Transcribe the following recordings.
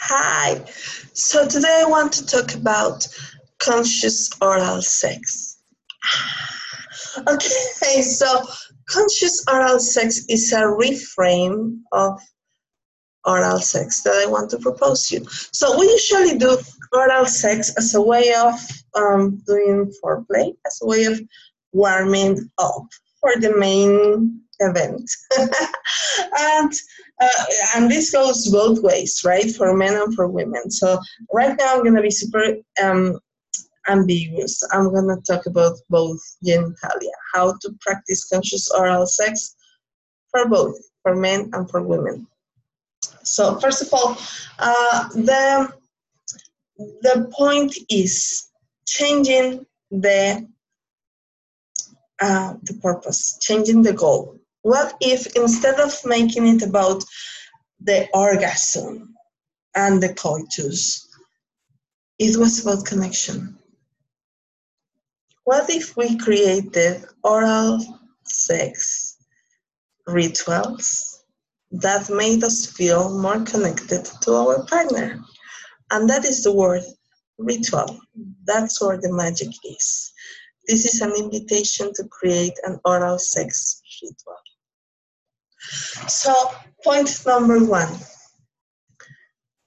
Hi, so today I want to talk about conscious oral sex. Okay, so conscious oral sex is a reframe of oral sex that I want to propose to you. So we usually do oral sex as a way of doing foreplay, as a way of warming up for the main event. And this goes both ways, right? For men and for women. So right now I'm going to be super ambiguous. I'm going to talk about both genitalia, how to practice conscious oral sex for both, for men and for women. So first of all, the point is changing the purpose, changing the goal. What if instead of making it about the orgasm and the coitus, it was about connection? What if we created oral sex rituals that made us feel more connected to our partner? And that is the word ritual. That's where the magic is. This is an invitation to create an oral sex ritual. So, point number one,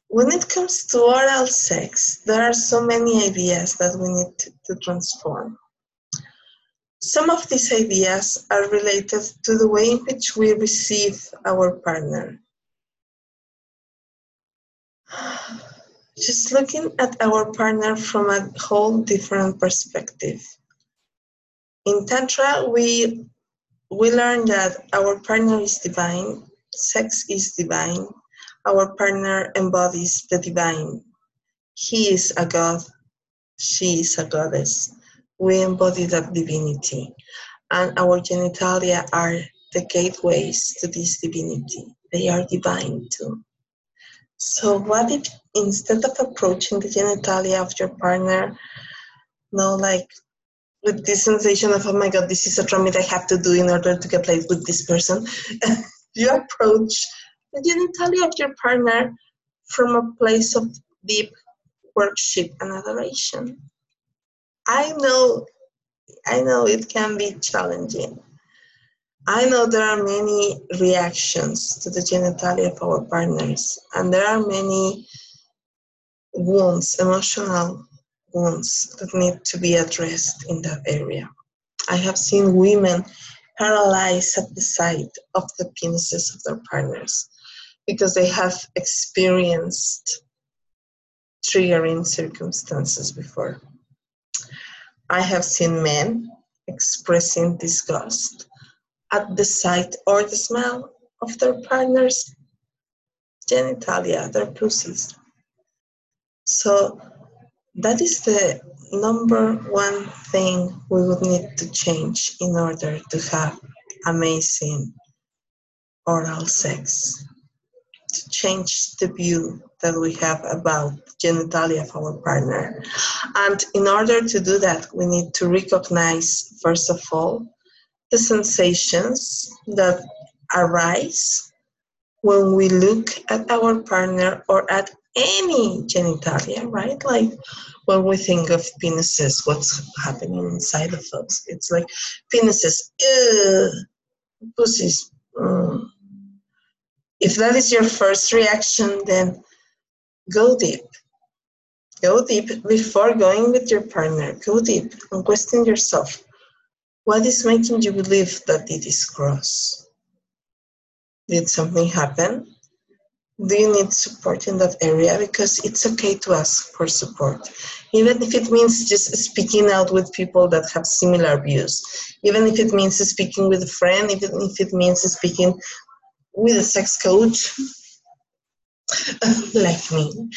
when it comes to oral sex, there are so many ideas that we need to transform. Some of these ideas are related to the way in which we receive our partner. Just looking at our partner from a whole different perspective. In Tantra, we learn that our partner is divine, sex is divine, our partner embodies the divine. He is a god, she is a goddess. We embody that divinity, and our genitalia are the gateways to this divinity. They are divine too. So what if instead of approaching the genitalia of your partner, with this sensation of, oh my God, this is a trauma I have to do in order to get played with this person, you approach the genitalia of your partner from a place of deep worship and adoration. I know it can be challenging. I know there are many reactions to the genitalia of our partners, and there are many wounds, emotional wounds that need to be addressed in that area. I have seen women paralyzed at the sight of the penises of their partners because they have experienced triggering circumstances before. I have seen men expressing disgust at the sight or the smell of their partner's genitalia, their pussies. So that is the number one thing we would need to change in order to have amazing oral sex. To change the view that we have about genitalia of our partner. And in order to do that, we need to recognize, first of all, the sensations that arise when we look at our partner or at any genitalia, right? Like when we think of penises, what's happening inside of us? It's like penises, pussies. If that is your first reaction, then go deep. Go deep before going with your partner. Go deep and question yourself. What is making you believe that it is gross? Did something happen? Do you need support in that area? Because it's okay to ask for support. Even if it means just speaking out with people that have similar views. Even if it means speaking with a friend, even if it means speaking with a sex coach, like me.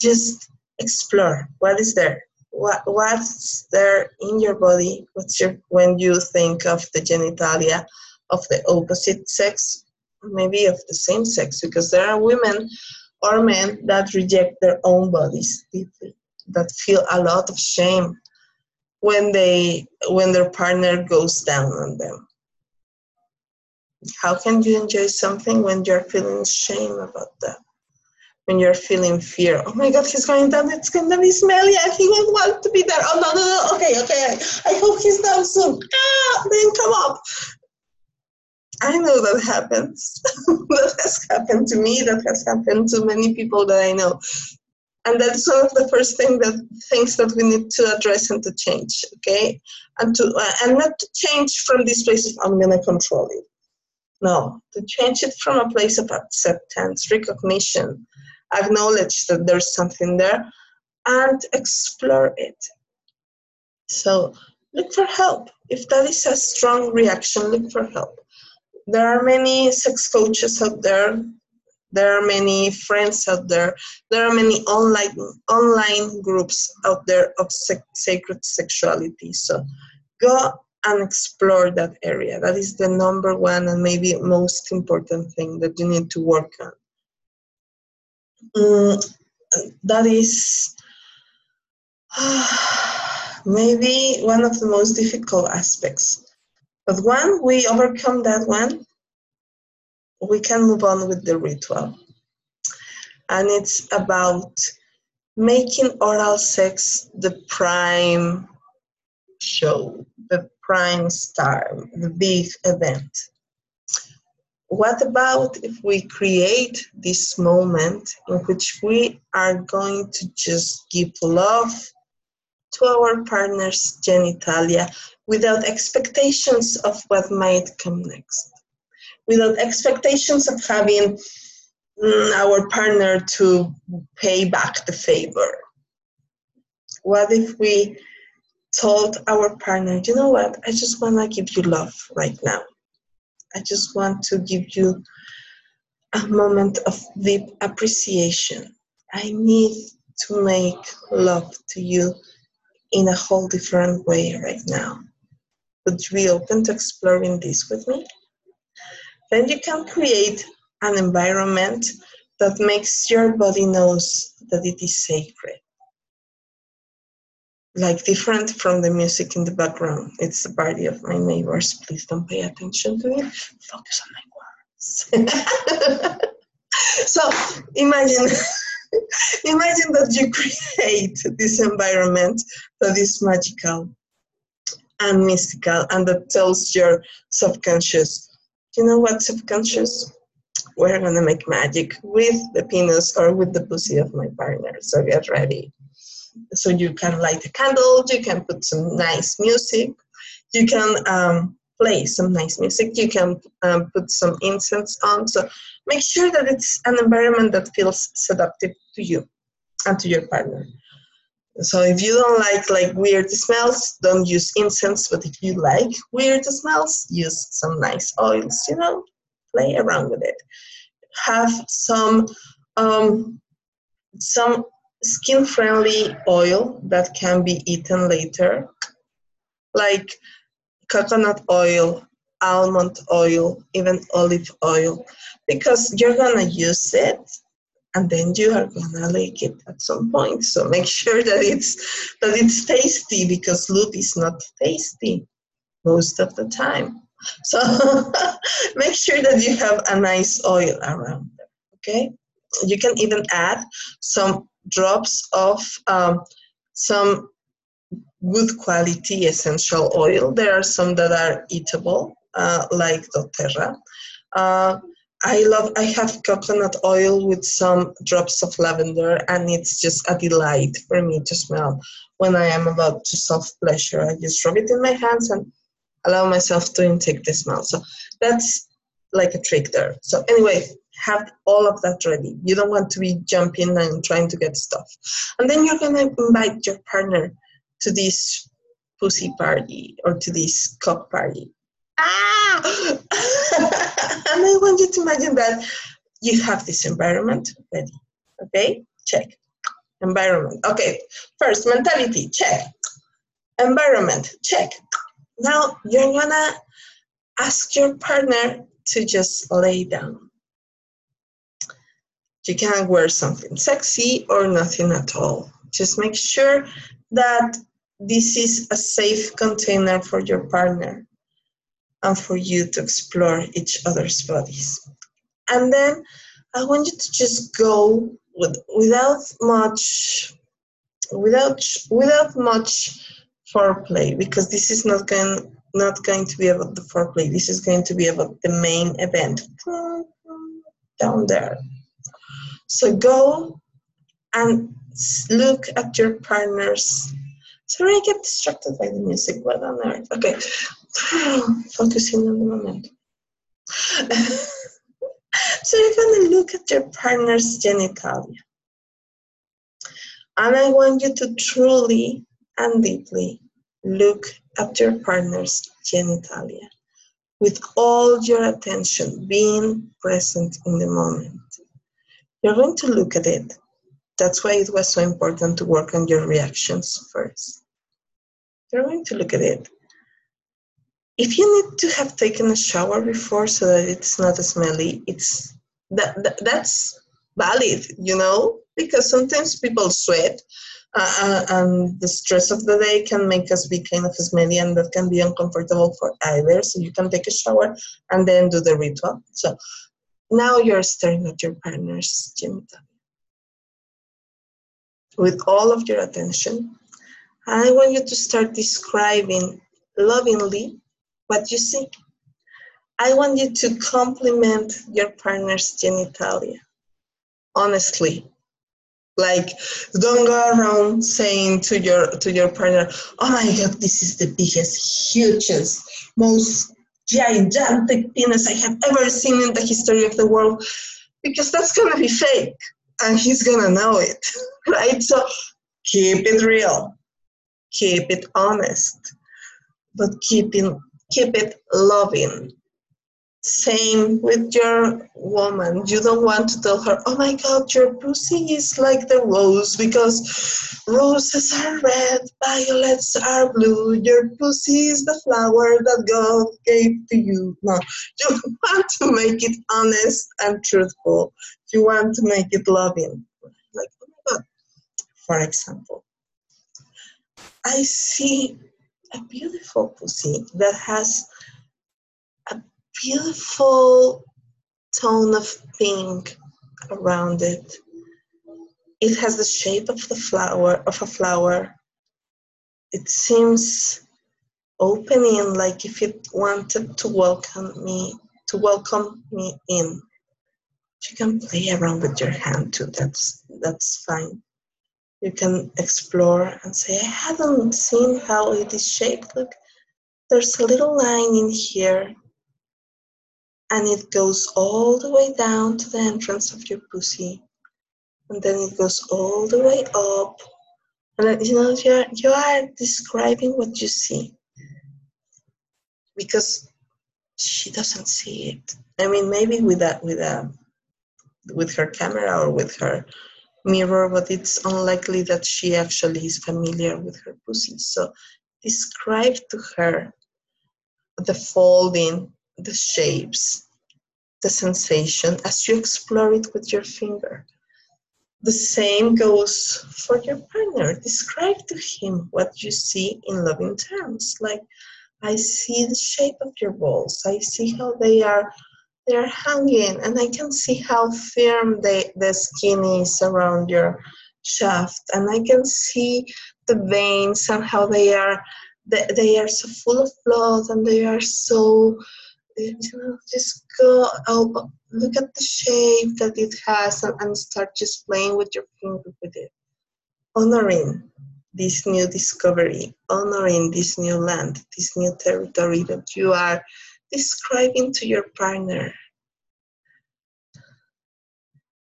Just explore what is there. What's there in your body? When you think of the genitalia of the opposite sex, maybe of the same sex, because there are women or men that reject their own bodies deeply, that feel a lot of shame when their partner goes down on them. How can you enjoy something when you're feeling shame about that? When you're feeling fear, oh my God, he's going down, it's going to be smelly, and he won't want to be there. Oh, no, okay, I hope he's down soon. Then come up. I know that happens. That has happened to me, that has happened to many people that I know. And that's one of the first things that we need to address and to change, okay? And not to change from this place of I'm going to control it. No, to change it from a place of acceptance, recognition, acknowledge that there's something there, and explore it. So look for help. If that is a strong reaction, look for help. There are many sex coaches out there. There are many friends out there. There are many online groups out there of sacred sexuality. So go and explore that area. That is the number one and maybe most important thing that you need to work on. That is maybe one of the most difficult aspects. But when we overcome that one, we can move on with the ritual. And it's about making oral sex the prime show, the prime star, the big event. What about if we create this moment in which we are going to just give love to our partner's genitalia without expectations of what might come next, without expectations of having our partner to pay back the favor? What if we told our partner, you know what, I just want to give you love right now. I just want to give you a moment of deep appreciation. I need to make love to you in a whole different way right now. Would you be open to exploring this with me? Then you can create an environment that makes your body knows that it is sacred. Like different from the music in the background. It's the party of my neighbors. Please don't pay attention to it. Focus on my words. So imagine that you create this environment that is magical and mystical and that tells your subconscious, you know what, subconscious? We're going to make magic with the penis or with the pussy of my partner. So get ready. So you can light a candle, you can put some nice music, you can play some nice music, you can put some incense on. So make sure that it's an environment that feels seductive to you and to your partner. So if you don't like weird smells, don't use incense, but if you like weird smells, use some nice oils, you know, play around with it. Have some skin-friendly oil that can be eaten later, like coconut oil, almond oil, even olive oil, because you're gonna use it and then you are gonna like it at some point. So make sure that it's tasty, because lube is not tasty most of the time. So make sure that you have a nice oil around there, okay? You can even add some drops of some good quality essential oil. There are some that are eatable, like doTERRA. I have coconut oil with some drops of lavender, and it's just a delight for me to smell when I am about to self-pleasure. I just rub it in my hands and allow myself to intake the smell. So that's like a trick there. So anyway, have all of that ready. You don't want to be jumping and trying to get stuff. And then you're going to invite your partner to this pussy party or to this cock party. And I want you to imagine that you have this environment ready. Okay? Check. Environment. Okay. First, mentality. Check. Environment. Check. Now, you're going to ask your partner to just lay down. You can wear something sexy or nothing at all. Just make sure that this is a safe container for your partner. and for you to explore each other's bodies. And then I want you to just go without much foreplay, because this is not going to be about the foreplay. This is going to be about the main event down there. So go and look at your partners. Sorry, I get distracted by the music. What on earth? Okay, focusing on the moment. So you're going to look at your partner's genitalia. And I want you to truly and deeply look at your partner's genitalia with all your attention, being present in the moment. You're going to look at it. That's why it was so important to work on your reactions first. You're going to look at it. If you need to have taken a shower before so that it's not smelly, it's that's valid, you know, because sometimes people sweat and the stress of the day can make us be kind of smelly, and that can be uncomfortable for either. So you can take a shower and then do the ritual. So now you're staring at your partner's genitalia with all of your attention. And I want you to start describing lovingly what you see. I want you to compliment your partner's genitalia, honestly. Like, don't go around saying to your partner, "Oh my God, this is the biggest, hugest, most gigantic penis I have ever seen in the history of the world," because that's gonna be fake, and he's gonna know it, right? So keep it real, keep it honest, but keep it loving. Same with your woman. You don't want to tell her, "Oh my God, your pussy is like the rose, because roses are red, violets are blue, your pussy is the flower that God gave to you." No, you want to make it honest and truthful. You want to make it loving. Like, "Oh my God, for example, I see a beautiful pussy that has a beautiful tone of pink around it. It has the shape of a flower. It seems opening, like if it wanted to welcome me in." You can play around with your hand too. That's fine. You can explore and say, "I haven't seen how it is shaped. Look, there's a little line in here, and it goes all the way down to the entrance of your pussy, and then it goes all the way up." And then, you know, you are describing what you see, because she doesn't see it. I mean, maybe with her camera or with her mirror, but it's unlikely that she actually is familiar with her pussy. So describe to her the folding, the shapes, the sensation as you explore it with your finger. The same goes for your partner. Describe to him what you see in loving terms, like, "I see the shape of your balls. I see how they're hanging, and I can see how firm the skin is around your shaft, and I can see the veins and how they are so full of blood, and they are so, you know, just go, oh, look at the shape that it has," and start just playing with your finger with it, honoring this new discovery, honoring this new land, this new territory that you are describing to your partner.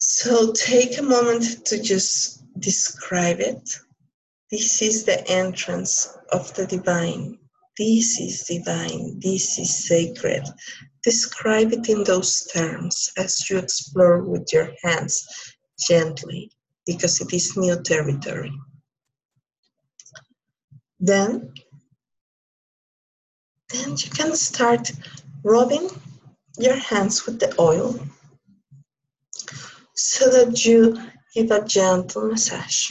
So take a moment to just describe it. This is the entrance of the divine. This is divine. This is sacred. Describe it in those terms as you explore with your hands, gently, because it is new territory. Then you can start rubbing your hands with the oil so that you give a gentle massage.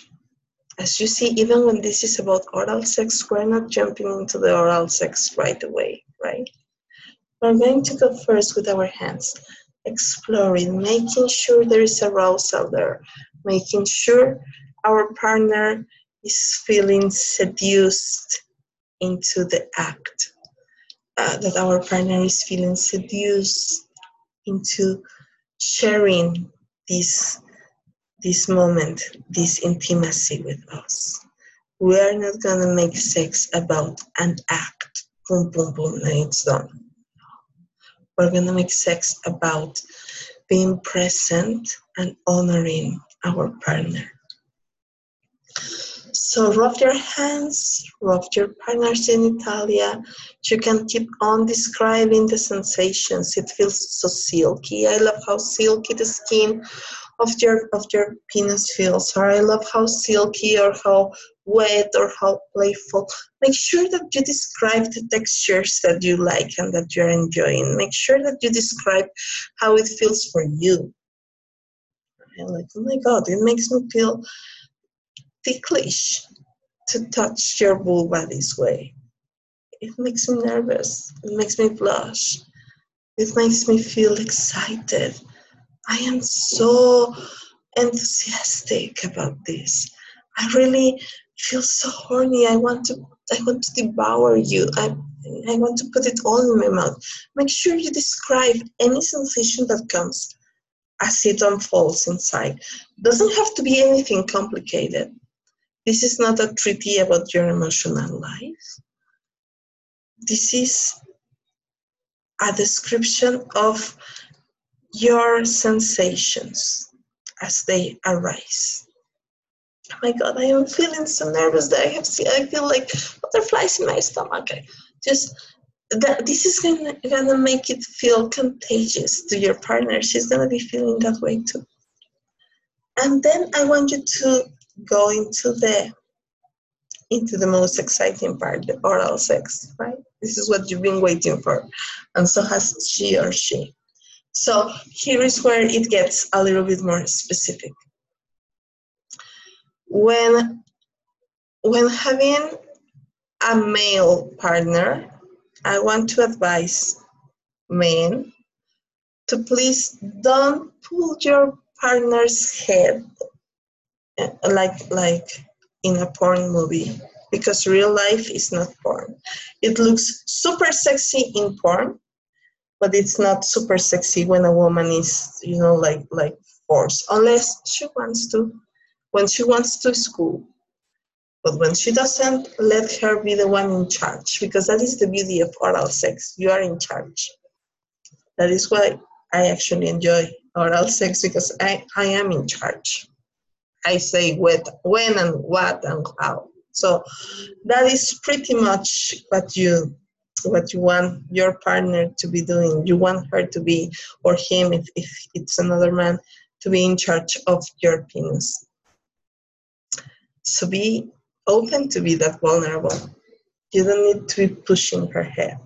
As you see, even when this is about oral sex, we're not jumping into the oral sex right away, right? We're going to go first with our hands, exploring, making sure there is arousal there, making sure our partner is feeling seduced into the act, that our partner is feeling seduced into sharing this moment, this intimacy with us. We are not going to make sex about an act, boom, boom, boom, and it's done. We're going to make sex about being present and honoring our partner. So rub your hands, rub your partner's genitalia. You can keep on describing the sensations. It feels so silky. I love how silky the skin of your penis feels, or I love how silky or how wet or how playful. Make sure that you describe the textures that you like and that you're enjoying. Make sure that you describe how it feels for you. I'm like, oh my God, it makes me feel ticklish to touch your vulva this way. It makes me nervous. It makes me blush. It makes me feel excited. I am so enthusiastic about this. I really feel so horny. I want to devour you. I want to put it all in my mouth. Make sure you describe any sensation that comes as it unfolds inside. Doesn't have to be anything complicated. This is not a treatise about your emotional life. This is a description of your sensations as they arise. Oh my God, I am feeling so nervous that I feel like butterflies in my stomach. Just that this is gonna make it feel contagious to your partner. She's gonna be feeling that way too. And then I want you to go into the most exciting part, the oral sex, right? This is what you've been waiting for, and so has she or she. So here is where it gets a little bit more specific. When having a male partner, I want to advise men to please don't pull your partner's head like in a porn movie, because real life is not porn. It looks super sexy in porn, but it's not super sexy when a woman is, you know, like forced, unless she wants to. When she wants to, it's cool. But when she doesn't, let her be the one in charge, because that is the beauty of oral sex. You are in charge. That is why I actually enjoy oral sex, because I am in charge. I say when and what and how. So that is pretty much what you want your partner to be doing. You want her to be, or him if it's another man, to be in charge of your penis. So be open to be that vulnerable. You don't need to be pushing her head.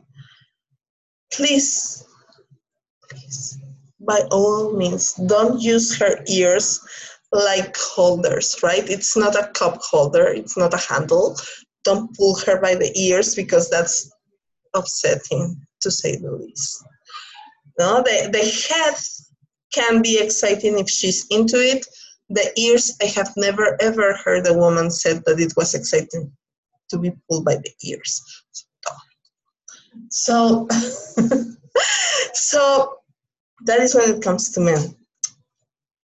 Please, by all means, don't use her ears like holders, right? It's not a cup holder, it's not a handle. Don't pull her by the ears, because that's upsetting, to say the least. No, the head can be exciting if she's into it. The ears, I have never ever heard a woman said that it was exciting to be pulled by the ears. So, so that is when it comes to men.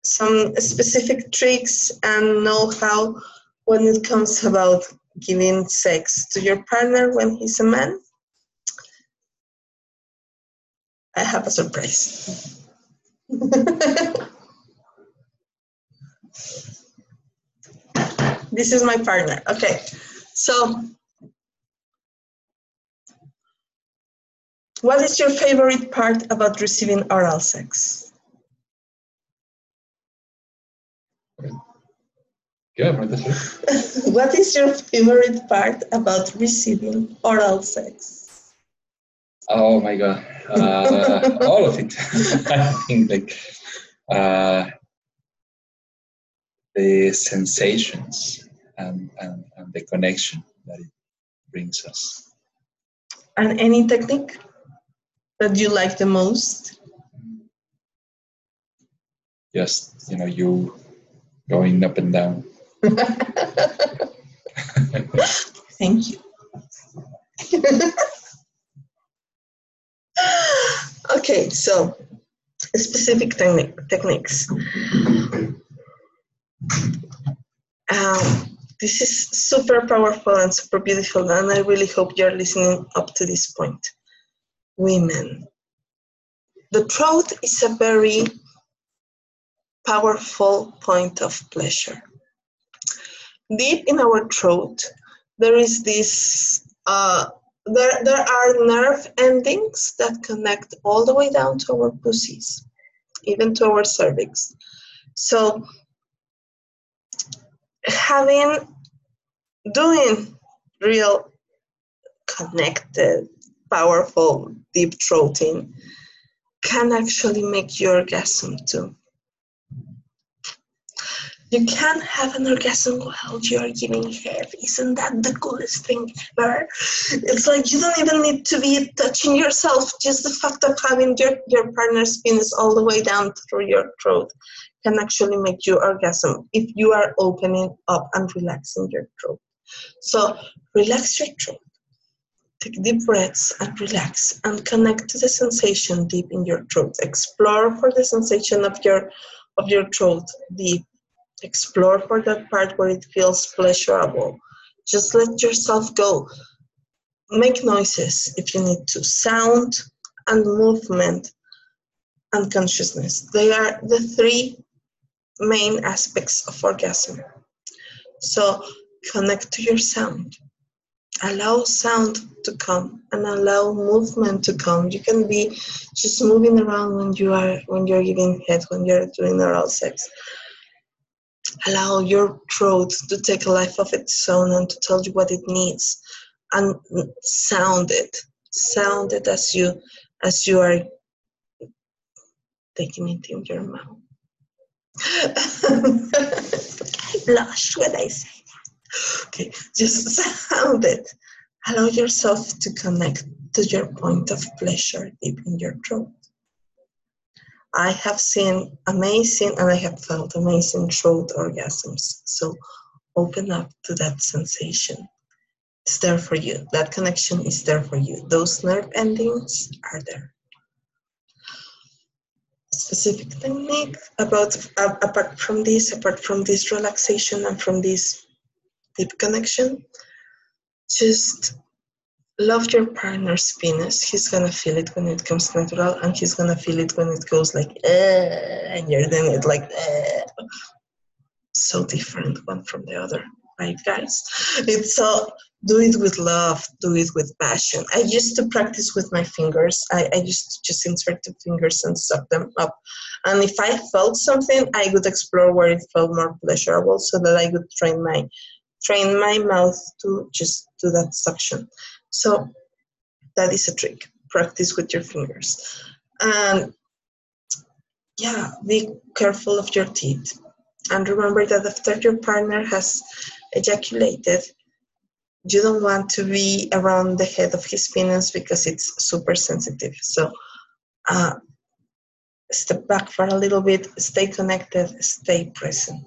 Some specific tricks and know-how when it comes about giving sex to your partner when he's a man. I have a surprise. This is my partner. Okay, so what is your favorite part about receiving oral sex? Go for this. What is your favorite part about receiving oral sex? Oh my God, all of it. I think the sensations and the connection that it brings us. And any technique that you like the most? Just, you know, you going up and down. Thank you. Okay, so specific techniques. This is super powerful and super beautiful, and I really hope you're listening up to this point. Women. The throat is a very powerful point of pleasure. Deep in our throat, there is this, there are nerve endings that connect all the way down to our pussies, even to our cervix. So doing real connected, powerful deep throating can actually make you orgasm too. You can have an orgasm while you're giving head. Isn't that the coolest thing ever? It's like you don't even need to be touching yourself. Just the fact of having your partner's penis all the way down through your throat can actually make you orgasm if you are opening up and relaxing your throat. So relax your throat. Take deep breaths and relax and connect to the sensation deep in your throat. Explore for the sensation of your throat deep. Explore for that part where it feels pleasurable. Just let yourself go. Make noises if you need to. Sound and movement and consciousness. They are the three main aspects of orgasm. So connect to your sound. Allow sound to come and allow movement to come. You can be just moving around when you're giving head, when you're doing oral sex. Allow your throat to take a life of its own and to tell you what it needs, and sound it as you are taking it in your mouth. I blush when I say that. Okay, just sound it. Allow yourself to connect to your point of pleasure deep in your throat. I have seen amazing and I have felt amazing throat orgasms. So open up to that sensation. It's there for you. That connection is there for you. Those nerve endings are there. Specific technique apart from this relaxation and from this deep connection, just love your partner's penis. He's gonna feel it when it comes natural, and he's gonna feel it when it goes like and you're doing it like so different one from the other, right, guys? It's so do it with love, do it with passion. I used to practice with my fingers. I used to just insert the fingers and suck them up, and if I felt something, I would explore where it felt more pleasurable, so that I would train my mouth to just do that suction. So that is a trick. Practice with your fingers. And yeah, be careful of your teeth. And remember that after your partner has ejaculated, you don't want to be around the head of his penis because it's super sensitive. So step back for a little bit, stay connected, stay present,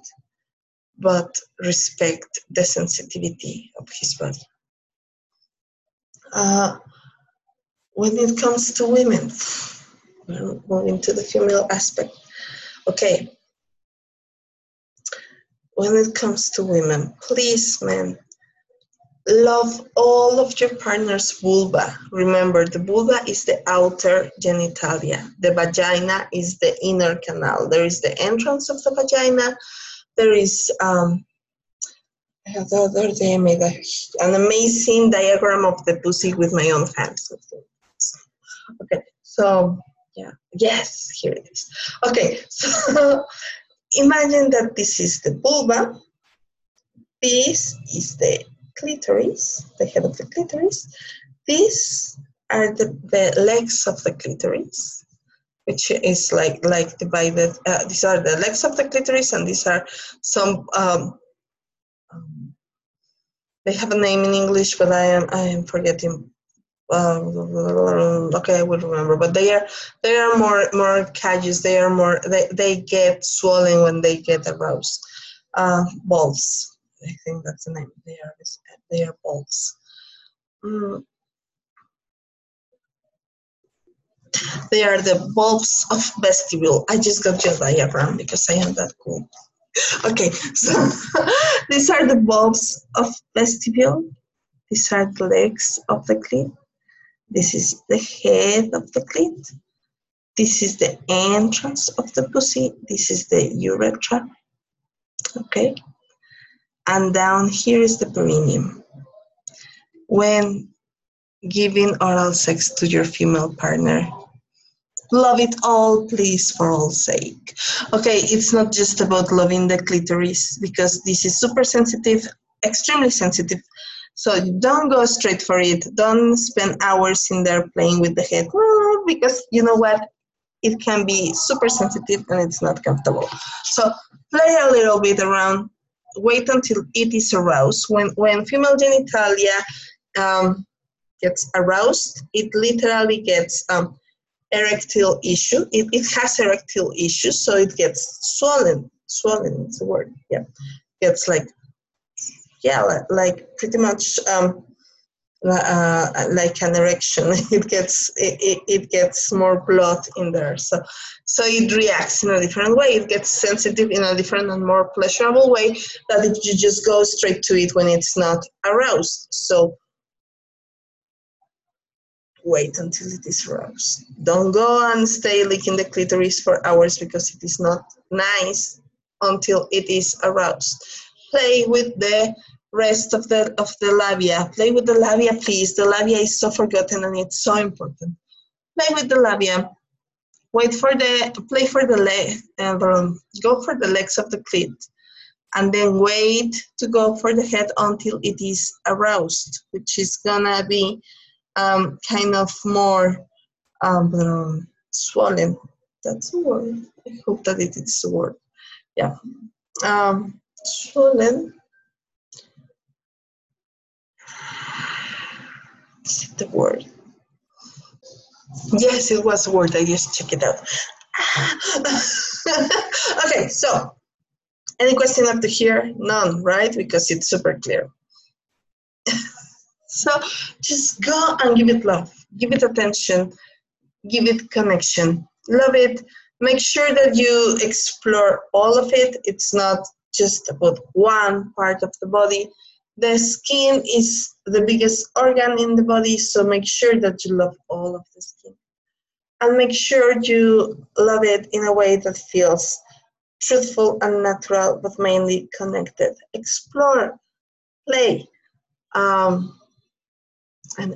but respect the sensitivity of his body. When it comes to women, moving to the female aspect. Okay. When it comes to women, please, men, love all of your partner's vulva. Remember, the vulva is the outer genitalia. The vagina is the inner canal. There is the entrance of the vagina. There is... the other day I made an amazing diagram of the pussy with my own hands. Okay, so, yeah, yes, here it is. Okay, so imagine that this is the vulva. This is the clitoris, the head of the clitoris. These are the legs of the clitoris, which is like divided. These are the legs of the clitoris, and these are some... they have a name in English, but I am forgetting okay, I will remember, but they are more cages. They are more. They get swollen when they get aroused. Balls. I think that's the name. They are balls. They are the bulbs of vestibule. I just got your diagram because I am that cool. Okay, so these are the bulbs of vestibule. These are the legs of the clit. This is the head of the clit. This is the entrance of the pussy. This is the urethra. Okay. And down here is the perineum. When giving oral sex to your female partner, love it all, please, for all sake. Okay, it's not just about loving the clitoris, because this is super sensitive, extremely sensitive. So don't go straight for it. Don't spend hours in there playing with the head, because you know what? It can be super sensitive and it's not comfortable. So play a little bit around. Wait until it is aroused. When female genitalia gets aroused, it literally gets erectile issue. It has erectile issues, so it gets swollen. Swollen is the word. Yeah, gets like pretty much like an erection. It gets more blood in there. So it reacts in a different way. It gets sensitive in a different and more pleasurable way that if you just go straight to it when it's not aroused. So wait until it is aroused. Don't go and stay licking the clitoris for hours because it is not nice until it is aroused. Play with the rest of the labia. Play with the labia, please. The labia is so forgotten and it's so important. Play with the labia. Play for the leg. Go for the legs of the clit, and then wait to go for the head until it is aroused, which is gonna be kind of more swollen. That's a word. I hope that it is a word. Yeah. Swollen. Is it the word? Yes, it was a word. I just checked it out. Okay, so any question up to here? None, right? Because it's super clear. So just go and give it love, give it attention, give it connection, love it. Make sure that you explore all of it. It's not just about one part of the body. The skin is the biggest organ in the body, so make sure that you love all of the skin. And make sure you love it in a way that feels truthful and natural, but mainly connected. Explore, play. And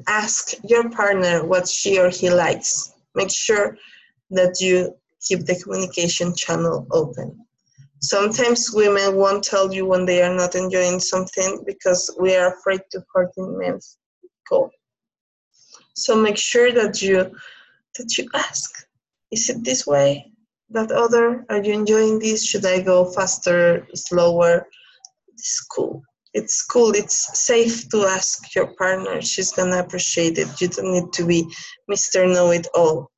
ask your partner what she or he likes. Make sure that you keep the communication channel open. Sometimes women won't tell you when they are not enjoying something because we are afraid to hurt men's ego. So make sure that you ask, is it this way? That other? Are you enjoying this? Should I go faster, slower? It's cool. It's cool. It's safe to ask your partner. She's going to appreciate it. You don't need to be Mr. Know-it-all.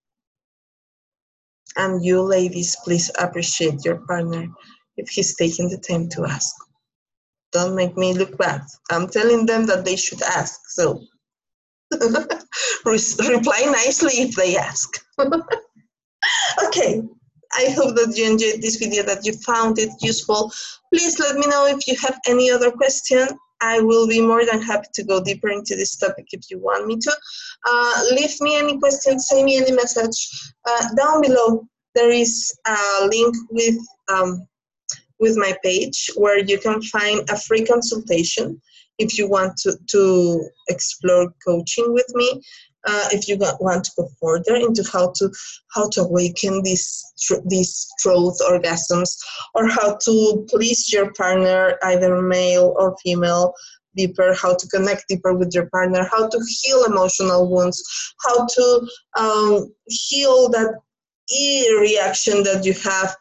And you ladies, please appreciate your partner if he's taking the time to ask. Don't make me look bad. I'm telling them that they should ask. So reply nicely if they ask. Okay. I hope that you enjoyed this video, that you found it useful. Please let me know if you have any other question. I will be more than happy to go deeper into this topic if you want me to. Leave me any questions, send me any message. Down below, there is a link with my page where you can find a free consultation if you want to explore coaching with me. If you want to go further into how to awaken these throat orgasms, or how to please your partner, either male or female, deeper, how to connect deeper with your partner, how to heal emotional wounds, how to heal that e-reaction that you have,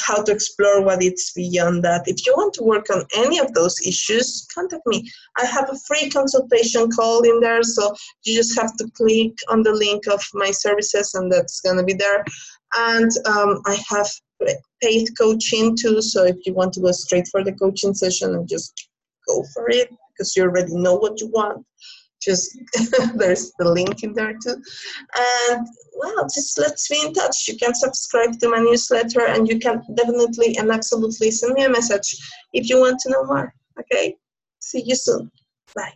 how to explore what is beyond that. If you want to work on any of those issues, contact me. I have a free consultation call in there, so you just have to click on the link of my services and that's going to be there. And I have paid coaching too, so if you want to go straight for the coaching session and just go for it because you already know what you want, just there's the link in there too. And well, just let's be in touch. You can subscribe to my newsletter and you can definitely and absolutely send me a message if you want to know more. Okay, see you soon. Bye.